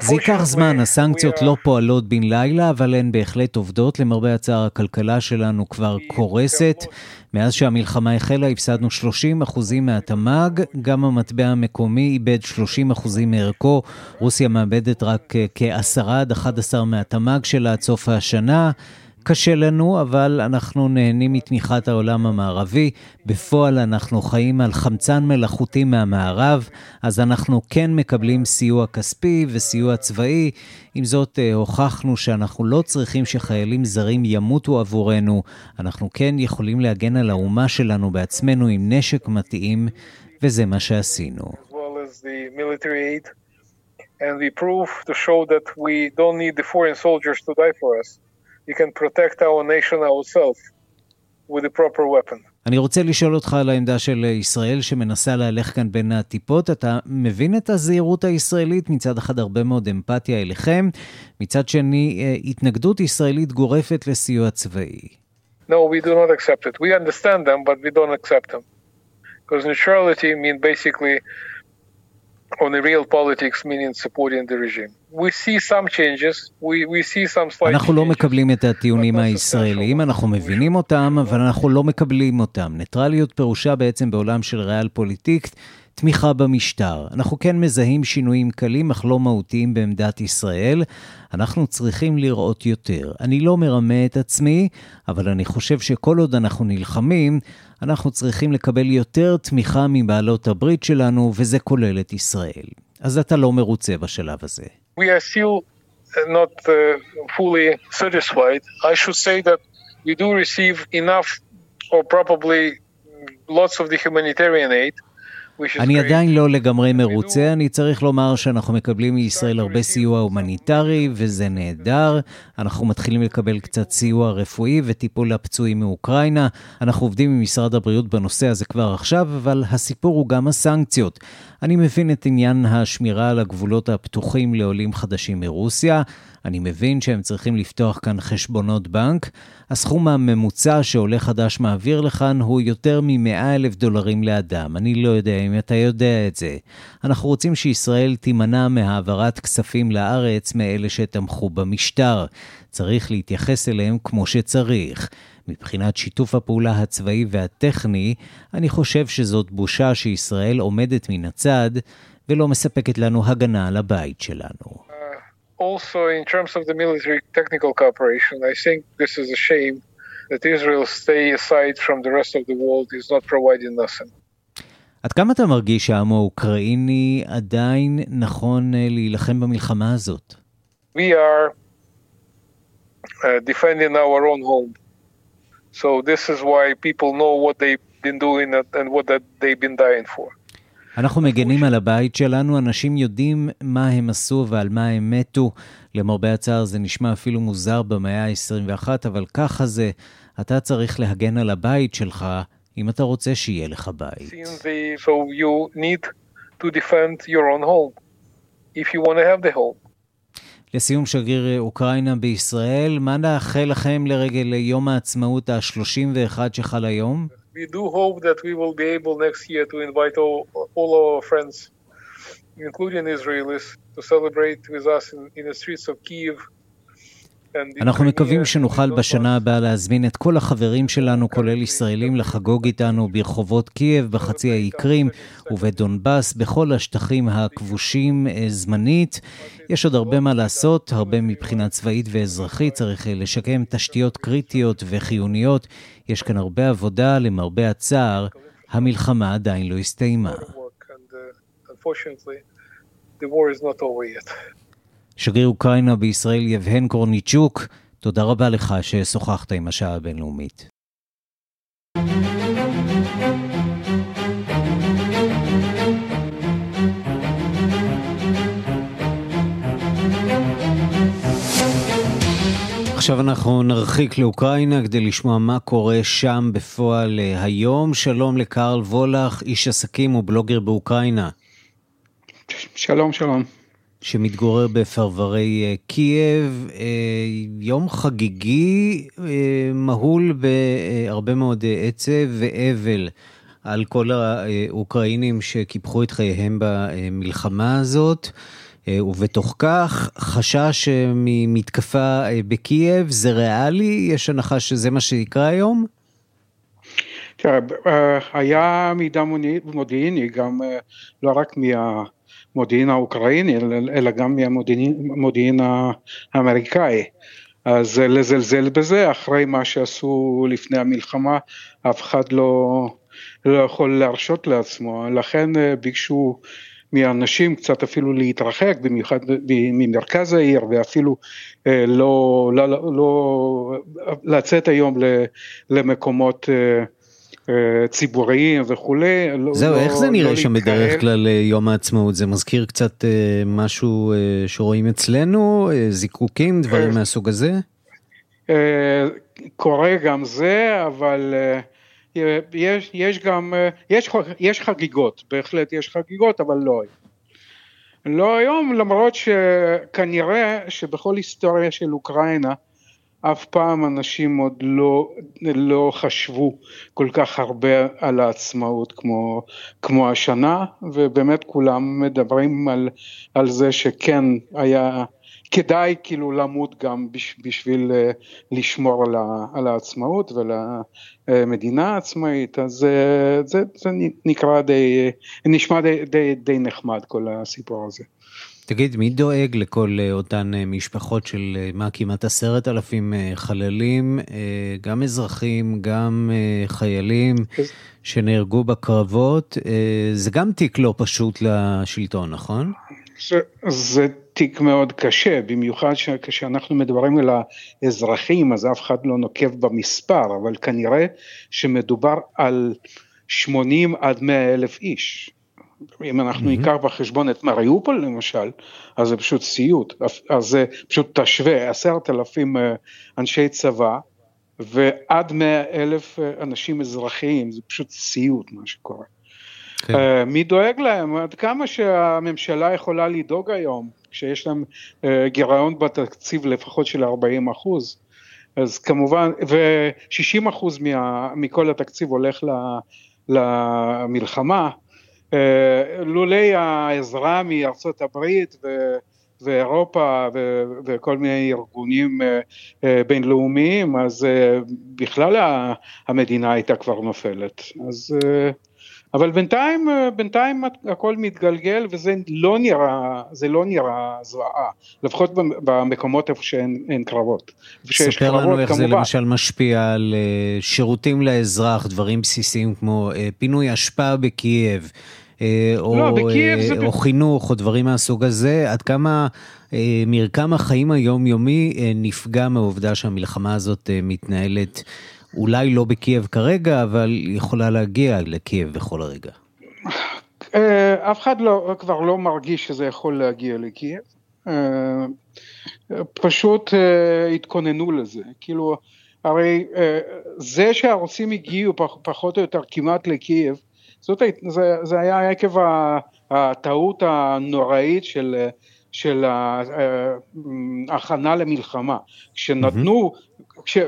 זה ייקח זמן, הסנקציות לא פועלות בן לילה, אבל הן בהחלט עובדות. למרבה הצער, הכלכלה שלנו כבר קורסת. מאז שהמלחמה החלה, הפסדנו 30% מהתמ"ג, גם המטבע המקומי איבד 30% מערכו. רוסיה מאבדת רק כ10-11 מהתמ"ג שלה עד סוף השנה. קשה לנו, אבל אנחנו נהנים מתמיכת העולם המערבי. בפועל אנחנו חיים על חמצן מלאכותי מהמערב, אז אנחנו כן מקבלים סיוע כספי וסיוע צבאי. עם זאת, הוכחנו שאנחנו לא צריכים שחיילים זרים ימותו עבורנו. אנחנו כן יכולים להגן על האומה שלנו בעצמנו עם נשק מתאים, וזה מה שעשינו. And we prove to show that we don't need the foreign soldiers to die for us. We can protect our nation ourselves with a proper weapon. אני רוצה לשאול אותך על העמדה של ישראל שמנסה להלך כאן בין הטיפות. אתה מבין את הזהירות הישראלית? מצד אחד הרבה מאוד אמפתיה אליכם, מצד שני התנגדות ישראלית גורפת לסיוע צבאי. No, we do not accept it. We understand them, but we don't accept them. Because neutrality means basically on the real politics meaning supporting the regime. We see some changes, we see some slight changes. אנחנו לא מקבלים את הטיעונים הישראליים, אנחנו מבינים אותם, אבל אנחנו לא מקבלים אותם. ניטרליות פירושה בעצם בעולם של ריאל פוליטיק, תמיכה במשטר. אנחנו כן מזהים שינויים קלים, אך לא מהותיים בעמדת ישראל. אנחנו צריכים לראות יותר. אני לא מרמה את עצמי, אבל אני חושב שכל עוד אנחנו נלחמים, אנחנו צריכים לקבל יותר תמיכה מבעלות הברית שלנו, וזה כולל את ישראל. אז אתה לא מרוצה בשלב הזה. We are still not fully satisfied. I should say that we do receive enough or probably lots of the humanitarian aid. אני עדיין לא לגמרי מרוצה, אני צריך לומר שאנחנו מקבלים מישראל הרבה סיוע הומניטרי, וזה נהדר. אנחנו מתחילים לקבל קצת סיוע רפואי וטיפול לפצועים מאוקראינה. אנחנו עובדים עם משרד הבריאות בנושא הזה כבר עכשיו, אבל הסיפור הוא גם הסנקציות. אני מבין את עניין השמירה על הגבולות הפתוחים לעולים חדשים מרוסיה. אני מבין שהם צריכים לפתוח כאן חשבונות בנק. הסכום הממוצע שעולה חדש מעביר לכאן הוא יותר מ$100,000 לאדם. אני לא יודע אם אתה יודע את זה. אנחנו רוצים שישראל תימנע מהעברת כספים לארץ מאלה שתמכו במשטר. צריך להתייחס אליהם כמו שצריך. מבחינת שיתוף הפעולה הצבאי והטכני, אני חושב שזאת בושה שישראל עומדת מן הצד ולא מספקת לנו הגנה על הבית שלנו. Also in terms of the military technical cooperation, I think this is a shame that Israel stay aside from the rest of the world is not providing nothing. עד כמה אתה מרגיש שהעם האוקראיני עדיין נכון להילחם במלחמה הזאת? We are defending our own home. So this is why people know what they've been doing and what they've been dying for. אנחנו מגנים על הבית שלנו, אנשים יודעים מה הם עשו ועל מה הם מתו. למרבה הצער זה נשמע אפילו מוזר במאה ה-21, אבל ככה זה, אתה צריך להגן על הבית שלך, אם אתה רוצה שיהיה לך בית. So you need to defend your own home, if you want to have the home. לסיום, שגריר אוקראינה בישראל, מה נאחל לכם לרגל יום העצמאות ה-31 שחל היום? We do hope that we will be able next year to invite all our friends, including Israelis, to celebrate with us in the streets of Kyiv. אנחנו מקווים שנוכל בשנה הבאה להזמין את כל החברים שלנו, כולל ישראלים, לחגוג איתנו ברחובות קייב, בחצי האי קרים ובדונבס, בכל השטחים הכבושים זמנית. יש עוד הרבה מה לעשות, הרבה מבחינה צבאית ואזרחית, צריך לשקם תשתיות קריטיות וחיוניות. יש כאן הרבה עבודה, למרבה הצער, המלחמה עדיין לא הסתיימה. שגריר אוקראינה בישראל יבהן קורניצ'וק, תודה רבה לך ששוחחת עם השעה הבינלאומית. עכשיו אנחנו נרחיק לאוקראינה כדי לשמוע מה קורה שם בפועל היום. שלום לקרל וולך, איש עסקים ובלוגר באוקראינה. שלום, שלום. שמתגורר בפרברי קייב, יום חגיגי, מהול בהרבה מאוד עצב ואבל על כל האוקראינים שקיפחו את חייהם במלחמה הזאת, ובתוך כך חשש ממתקפה בקייב, זה ריאלי? יש הנחה שזה מה שיקרה היום? היה מידע מודיעיני, גם לא רק מהמודיעין האוקראיני, אלא גם מהמודיעין האמריקאי. אז לזלזל בזה, אחרי מה שעשו לפני המלחמה, אף אחד לא יכול להרשות לעצמו. לכן ביקשו מאנשים קצת אפילו להתרחק, במיוחד ממרכז העיר, ואפילו לא לצאת היום למקומות ציבוריים וכולי. זהו, איך זה נראה שם בדרך כלל יום העצמאות? זה מזכיר קצת משהו שרואים אצלנו, זיקוקים, דברים מהסוג הזה? קורה גם זה, אבל יש חגיגות, בהחלט יש חגיגות, אבל לא היום, למרות שכנראה שבכל היסטוריה של אוקראינה אף פעם אנשים עוד לא חשבו כל כך הרבה על העצמאות כמו השנה, ובאמת כולם מדברים על זה שכן היה כדאי כאילו למות גם בשביל לשמור על העצמאות ולמדינה העצמאית. אז זה נקרא נשמע די נחמד כל הסיפור הזה. תגיד, מי דואג לכל אותן משפחות של כמעט 10,000 חללים, גם אזרחים, גם חיילים שנהרגו בקרבות? זה גם תיק לא פשוט לשלטון, נכון? זה תיק מאוד קשה, במיוחד כשאנחנו מדברים על האזרחים, אז אף אחד לא נוקב במספר, אבל כנראה שמדובר על 80 עד 100 אלף איש. אם אנחנו ניקח בחשבון את מריופול למשל, אז זה פשוט סיוט, אז זה פשוט תשווה 10,000 אנשי צבא, ועד 100,000 אנשים אזרחיים, זה פשוט סיוט מה שקורה. כן. מי דואג להם? עד כמה שהממשלה יכולה לדאוג היום, כשיש להם גירעון בתקציב לפחות של 40%, אז כמובן, ו-60% מכל התקציב הולך למלחמה, לולי העזרה מארצות הברית ואירופה וכל מיני ארגונים בינלאומיים, אז בכלל המדינה הייתה כבר נופלת, אז... אבל בינתיים הכל מתגלגל, וזה לא נראה, זה לא נראה זוועה, לפחות במקומות איפה שאין קרבות. ספר לנו איך זה למשל משפיע על שירותים לאזרח, דברים בסיסיים כמו פינוי אשפה בקייב, או חינוך, או דברים מהסוג הזה, עד כמה מרקם החיים היומיומי נפגע מהעובדה שהמלחמה הזאת מתנהלת, אולי לא בקייב כרגע, אבל יכולה להגיע לקייב בכל הרגע. אף אחד כבר לא מרגיש שזה יכול להגיע לקייב. פשוט התכוננו לזה. כאילו, הרי זה שהרוסים הגיעו פחות או יותר כמעט לקייב, זה היה עקב הטעות הנוראית של ההכנה למלחמה. כשנתנו...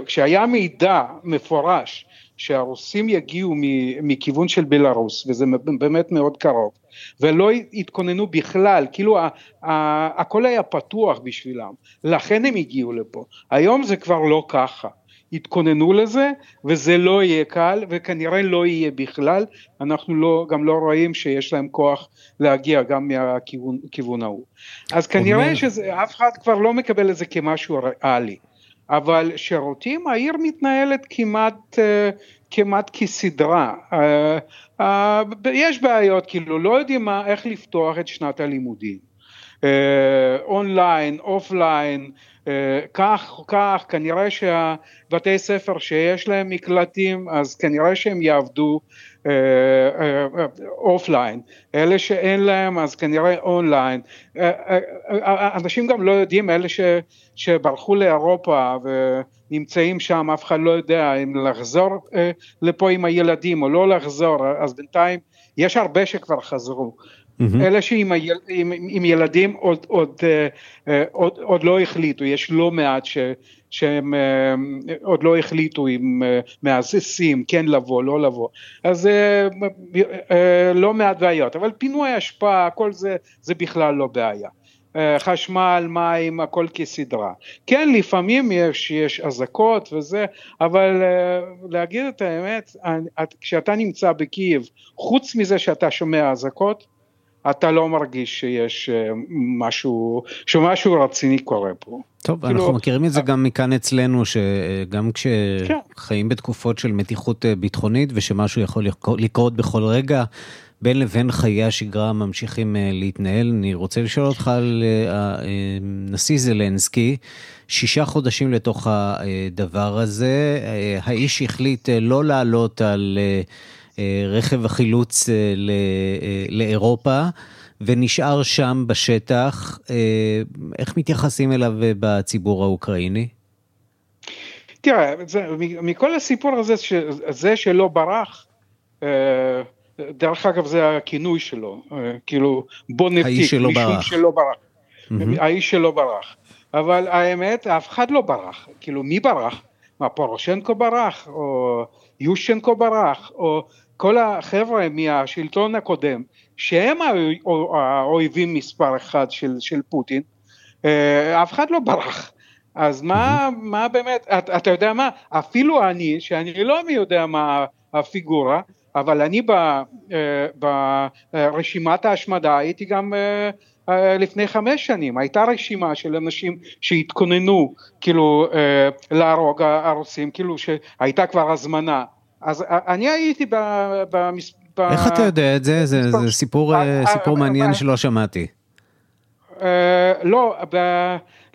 כשהיה מידע מפורש שהרוסים יגיעו מכיוון של בלרוס, וזה באמת מאוד קרוב, ולא התכוננו בכלל, כאילו הכל היה פתוח בשבילם, לכן הם הגיעו לפה. היום זה כבר לא ככה, התכוננו לזה, וזה לא יהיה קל, וכנראה לא יהיה בכלל, אנחנו גם לא רואים שיש להם כוח להגיע גם מהכיוון ההוא. אז כנראה שאף אחד כבר לא מקבל את זה כמשהו ריאלי. אבל שירותים, העיר מתנהלת כמעט כסדרה, יש בעיות, כאילו לא יודעים איך לפתוח את שנת הלימודים, אונליין, אופליין, כך, כנראה שהבתי ספר שיש להם מקלטים, אז כנראה שהם יעבדו אופליין, אלה שאין להם אז כנראה אונליין, אנשים גם לא יודעים, אלה שברחו לאירופה ונמצאים שם, אף אחד לא יודע אם לחזור לפה עם הילדים או לא לחזור, אז בינתיים יש הרבה שכבר חזרו, אלה שעם ילדים עוד לא החליטו, יש לא מעט שהם עוד לא החליטו אם מהססים, כן לבוא, לא לבוא, אז לא מעט בעיות, אבל פינוי השפעה, כל זה בכלל לא בעיה, חשמל, מים, הכל כסדרה, כן לפעמים יש אזעקות וזה, אבל להגיד את האמת, כשאתה נמצא בקייב, חוץ מזה שאתה שומע אזעקות, אתה לא מרגיש שיש משהו רציני קורה פה. טוב, אנחנו מכירים את זה גם מכאן אצלנו, שגם כשחיים בתקופות של מתיחות ביטחונית, ושמשהו יכול לקרות בכל רגע, בין לבין חיי השגרה ממשיכים להתנהל. אני רוצה לשאול אותך על הנשיא זלנסקי, 6 חודשים לתוך הדבר הזה, האיש החליט לא לעלות על... רכב החילוץ לאירופה, ונשאר שם בשטח. איך מתייחסים אליו בציבור האוקראיני? תראה, מכל הסיפור הזה, זה שלא ברח, דרך אגב זה הכינוי שלו, כאילו בונטיק, מישהו שלא ברח. האיש שלא ברח. אבל האמת, אף אחד לא ברח. כאילו, מי ברח? מה, פורושנקו ברח, או... יושנקו ברח, או כל החבר'ה מהשלטון הקודם, שהם האויבים מספר אחד של פוטין, אף אחד לא ברח. אז מה באמת, אתה יודע מה, אפילו אני, שאני לא יודע מה הפיגורה, אבל אני ברשימת ההשמדה הייתי גם... לפני 5 שנים, הייתה רשימה של אנשים שהתכוננו, כאילו, להרוג הרוסים, כאילו, שהייתה כבר הזמנה, אז אני הייתי איך אתה יודע את זה? זה סיפור מעניין שלא שמעתי. לא,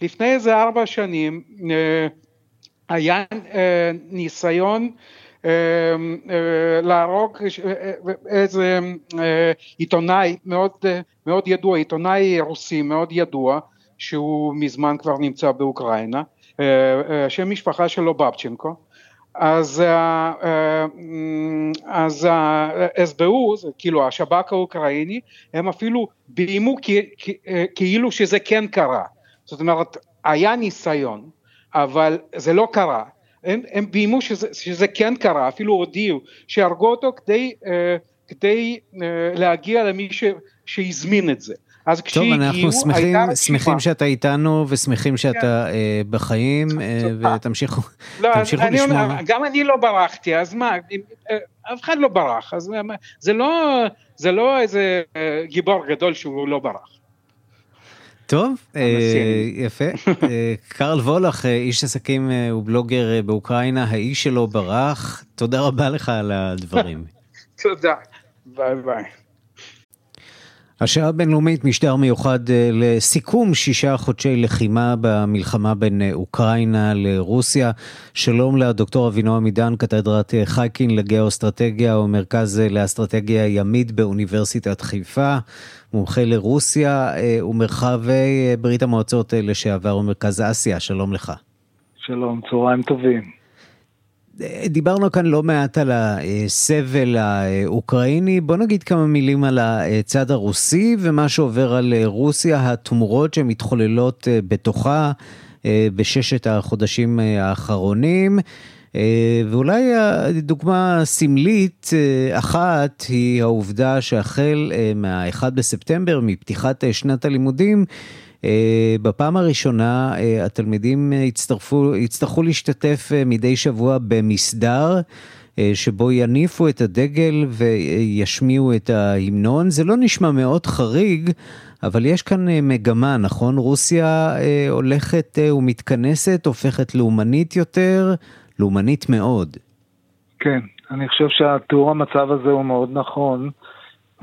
לפני 4 שנים, היה ניסיון להרוג איזה עיתונאי מאוד ידוע, עיתונאי רוסי מאוד ידוע, שהוא מזמן כבר נמצא באוקראינה, שם משפחה שלו בבצ'נקו, אז ה-SBU, כאילו השב"כ האוקראיני, הם אפילו ביימו כאילו שזה כן קרה, זאת אומרת, היה ניסיון, אבל זה לא קרה, הם ביימו שזה כן קרה, אפילו הודיעו שהרגו אותו כדי להגיע למי שהזמין את זה. טוב, אנחנו שמחים שאתה איתנו ושמחים שאתה בחיים ותמשיכו לשמוע. גם אני לא ברחתי, אז מה, אף אחד לא ברח, זה לא איזה גיבור גדול שהוא לא ברח. טוב, יפה. קרל וולך, איש עסקים ובלוגר באוקראינה, האיש שלו ברח, תודה רבה לך על הדברים. תודה, ביי ביי. השעה הבינלאומית, משדר מיוחד לסיכום 6 חודשי לחימה במלחמה בין אוקראינה לרוסיה. שלום לדוקטור אברהם עידן, קתדרת חייקין לגיאו-אסטרטגיה ומרכז לאסטרטגיה ימית באוניברסיטת חיפה, מומחה לרוסיה ומרחבי ברית המועצות לשעבר ומרכז אסיה. שלום לך. שלום, צהריים טובים. דיברנו כאן לא מעט על הסבל האוקראיני, בוא נגיד כמה מילים על הצד הרוסי ומה שעובר על רוסיה, התמורות שמתחוללות בתוכה בששת החודשים האחרונים, ואולי דוגמה סמלית אחת היא העובדה שהחל מה-1 בספטמבר מפתיחת שנת הלימודים, בפעם הראשונה התלמידים הצטרכו להשתתף מדי שבוע במסדר שבו יניפו את הדגל וישמיעו את ההמנון. זה לא נשמע מאוד חריג, אבל יש כאן מגמה, נכון? רוסיה הולכת ומתכנסת, הופכת לאומנית יותר, לאומנית מאוד. כן, אני חושב שהתיאור המצב הזה הוא מאוד נכון,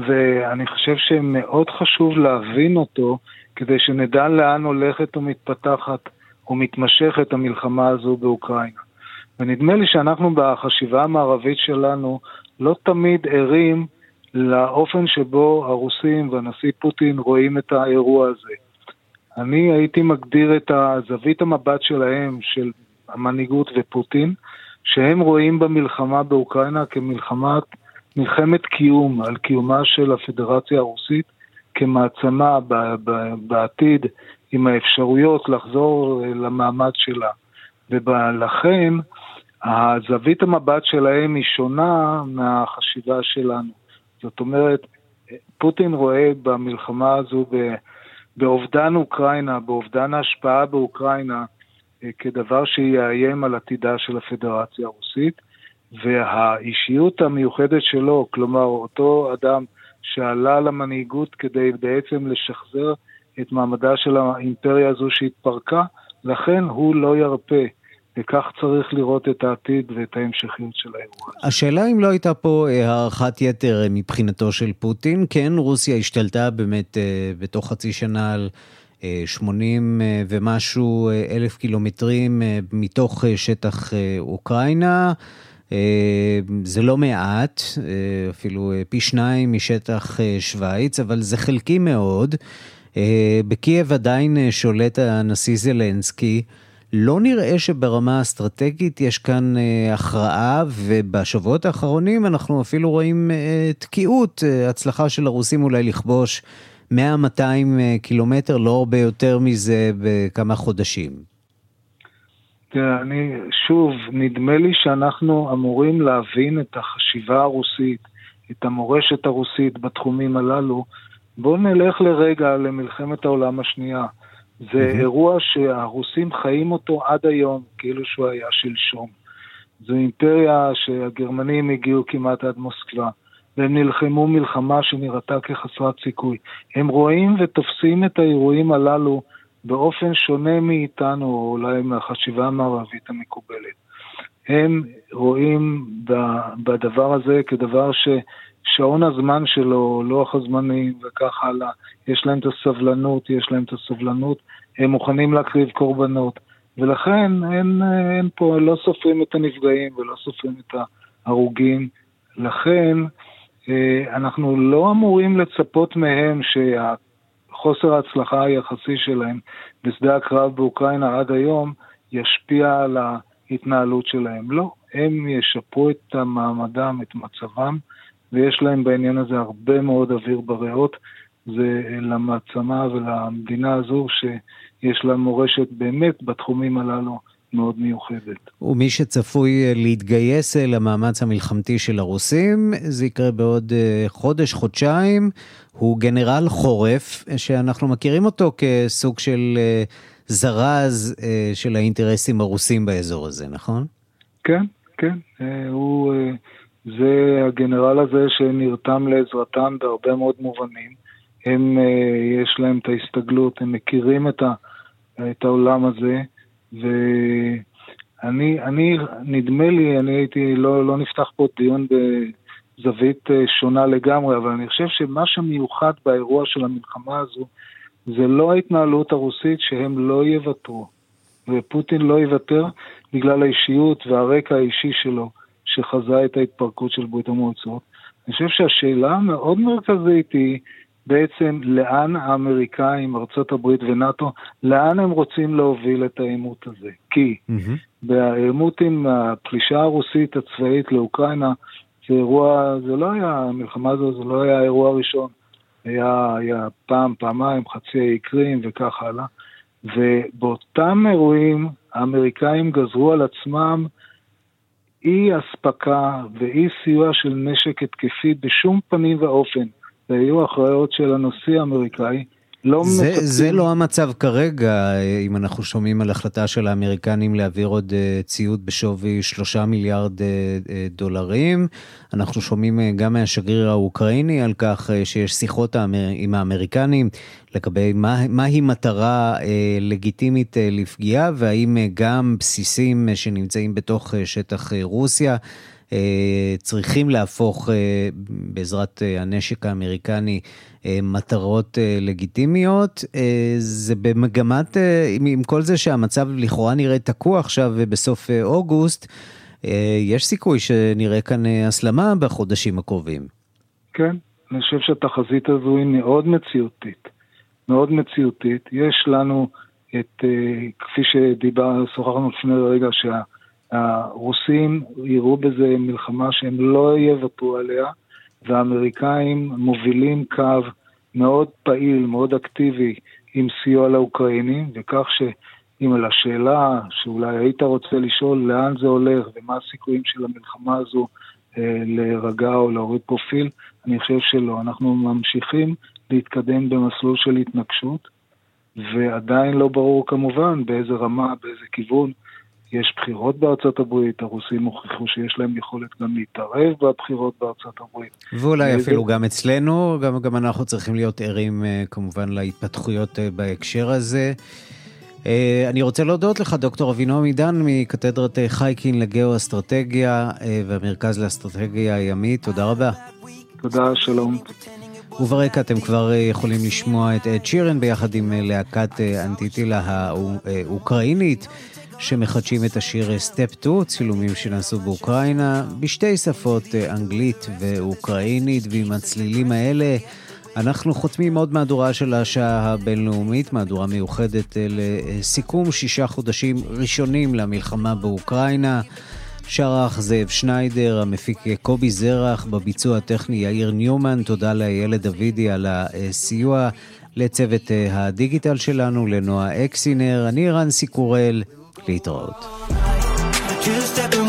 ואני חושב שמאוד חשוב להבין אותו, כדי שנדע לאן הולכת ומתפתחת ומתמשכת המלחמה הזו באוקראינה. ונדמה לי שאנחנו בחשיבה המערבית שלנו לא תמיד ערים לאופן שבו הרוסים והנשיא פוטין רואים את האירוע הזה. אני הייתי מגדיר את הזווית המבט שלהם, של המנהיגות ופוטין, שהם רואים במלחמה באוקראינה כמלחמת קיום, על קיומה של הפדרציה הרוסית, כמעצמה בעתיד עם האפשרויות לחזור למעמד שלה. ולכן הזווית המבט שלהם היא שונה מהחשיבה שלנו. זאת אומרת, פוטין רואה במלחמה הזו באובדן אוקראינה, באובדן ההשפעה באוקראינה, כדבר שיאיים על עתידה של הפדרציה הרוסית, והאישיות המיוחדת שלו, כלומר אותו אדם שעלה למנהיגות כדי בעצם לשחזר את מעמדה של האימפריה הזו שהתפרקה, לכן הוא לא ירפה, וכך צריך לראות את העתיד ואת ההמשכיות של האירוע. השאלה אם לא הייתה פה הערכת יתר מבחינתו של פוטין, כן, רוסיה השתלטה באמת בתוך חצי שנה על 80 ומשהו אלף קילומטרים מתוך שטח אוקראינה, זה לא מעט, אפילו פי 2 משטח שוויץ, אבל זה חלקי מאוד. בקייב עדיין שולט הנשיא זלנסקי, לא נראה שברמה האסטרטגית יש כאן הכרעה, ובשבועות האחרונים אנחנו אפילו רואים תקיעות, הצלחה של הרוסים אולי לכבוש 100-200 קילומטר, לא הרבה יותר מזה בכמה חודשים. שוב, נדמה לי שאנחנו אמורים להבין את החשיבה הרוסית, את המורשת הרוסית בתחומים הללו. בואו נלך לרגע למלחמת העולם השנייה. זה אירוע שהרוסים חיים אותו עד היום, כאילו שהוא היה שלשום. זו אימפריה שהגרמנים הגיעו כמעט עד מוסקבה, והם נלחמו מלחמה שנראתה כחסרת סיכוי. הם רואים ותופסים את האירועים הללו באופן שונה מאיתנו, או אולי מהחשיבה המערבית המקובלת. הם רואים בדבר הזה כדבר ששעון הזמן שלו, לוח הזמנים וכך הלאה, יש להם את הסבלנות, הם מוכנים להקריב קורבנות, ולכן הם פה לא סופרים את הנפגעים ולא סופרים את הרוגים. לכן אנחנו לא אמורים לצפות מהם שחוסר ההצלחה היחסי שלהם בשדה הקרב באוקראינה עד היום ישפיע על ההתנהלות שלהם. לא, הם ישפרו את מעמדם, את מצבם, ויש להם בעניין הזה הרבה מאוד אוויר בריאות. זה למעצמה ולמדינה הזו שיש לה מורשת באמת בתחומים הללו מאוד מיוחדת. ומי שצפוי להתגייס למאמץ המלחמתי של הרוסים, זה יקרה בעוד חודש, חודשיים, הוא גנרל חורף, שאנחנו מכירים אותו כסוג של זרז של האינטרסים הרוסים באזור הזה, נכון? כן, כן, הוא... זה הגנרל הזה שנרתם לעזרתם בהרבה מאוד מובנים. הם, יש להם את ההסתגלות, הם מכירים את העולם הזה, ואני נדמה לי, אני הייתי, לא נפתח פה דיון בזווית שונה לגמרי, אבל אני חושב שמה שמיוחד באירוע של המלחמה הזו, זה לא ההתנהלות הרוסית שהם לא יוותרו, ופוטין לא יוותר בגלל האישיות והרקע האישי שלו, שחזה את ההתפרקות של ברית המועצות. אני חושב שהשאלה המאוד מרכזית היא בעצם לאן האמריקאים, ארצות הברית ונאטו, לאן הם רוצים להוביל את העימות הזה. כי בעימות עם הפלישה הרוסית הצבאית לאוקראינה, זה אירוע, זה לא היה, המלחמה הזו, זה לא היה האירוע הראשון. היה פעם, פעמיים, חצי האי קרים וכך הלאה. ובאותם אירועים האמריקאים גזרו על עצמם אי הספקה ואי סיוע של נשק התקפי בשום פנים ואופן. זה היו אחריות של הנשיא האמריקאי. זה לא המצב כרגע, אם אנחנו שומעים על החלטה של האמריקנים להעביר עוד ציוד בשווי 3 מיליארד דולרים. אנחנו שומעים גם מהשגריר האוקראיני על כך שיש שיחות עם האמריקנים לגבי מהי מטרה לגיטימית לפגיעה, והאם גם בסיסים שנמצאים בתוך שטח רוסיה צריכים להפוך בעזרת הנשק האמריקני מטרות לגיטימיות. זה במגמת, עם כל זה שהמצב לכאורה נראה תקוע עכשיו בסוף אוגוסט, יש סיכוי שנראה כאן הסלמה בחודשים הקרובים. כן, אני חושב שהתחזית הזו היא מאוד מציאותית. מאוד מציאותית. יש לנו את, כפי ששוחחנו לפני רגע, שהרוסים יראו בזה מלחמה שהם לא יוותרו עליה, והאמריקאים מובילים קו מאוד פעיל, מאוד אקטיבי עם סיוע לאוקראינים, וכך שאם לשאלה שאולי היית רוצה לשאול לאן זה הולך ומה הסיכויים של המלחמה הזו להירגע או להוריד פרופיל, אני חושב שלא. אנחנו ממשיכים להתקדם במסלול של התנגשות, ועדיין לא ברור כמובן באיזה רמה, באיזה כיוון. יש בחירות בארצות הברית, הרוסים הוכיחו שיש להם יכולת גם להתערב בבחירות בארצות הברית. ואולי אפילו גם אצלנו, גם אנחנו צריכים להיות ערים כמובן להתפתחויות בהקשר הזה. אני רוצה להודות לך, דוקטור אברהם עידן, מקתדרת חייקין לגאו-אסטרטגיה והמרכז לאסטרטגיה הימית. תודה רבה. תודה, שלום. וברקע אתם כבר יכולים לשמוע את צ'ירן ביחד עם להקת אנטיטילה האוקראינית, שמחדשים את השיר סטפ 2, צילומים שנעשו באוקראינה, בשתי שפות, אנגלית ואוקראינית, ועם הצלילים האלה אנחנו חותמים עוד מהדורה של השעה הבינלאומית, מהדורה מיוחדת לסיכום 6 חודשים ראשונים למלחמה באוקראינה. שרח זאב שניידר, המפיק קובי זרח, בביצוע הטכני יאיר ניומן, תודה לילד דוידי על הסיוע, לצוות הדיגיטל שלנו, לנועה אקסינר, אני ערן סיקורל, להתראות.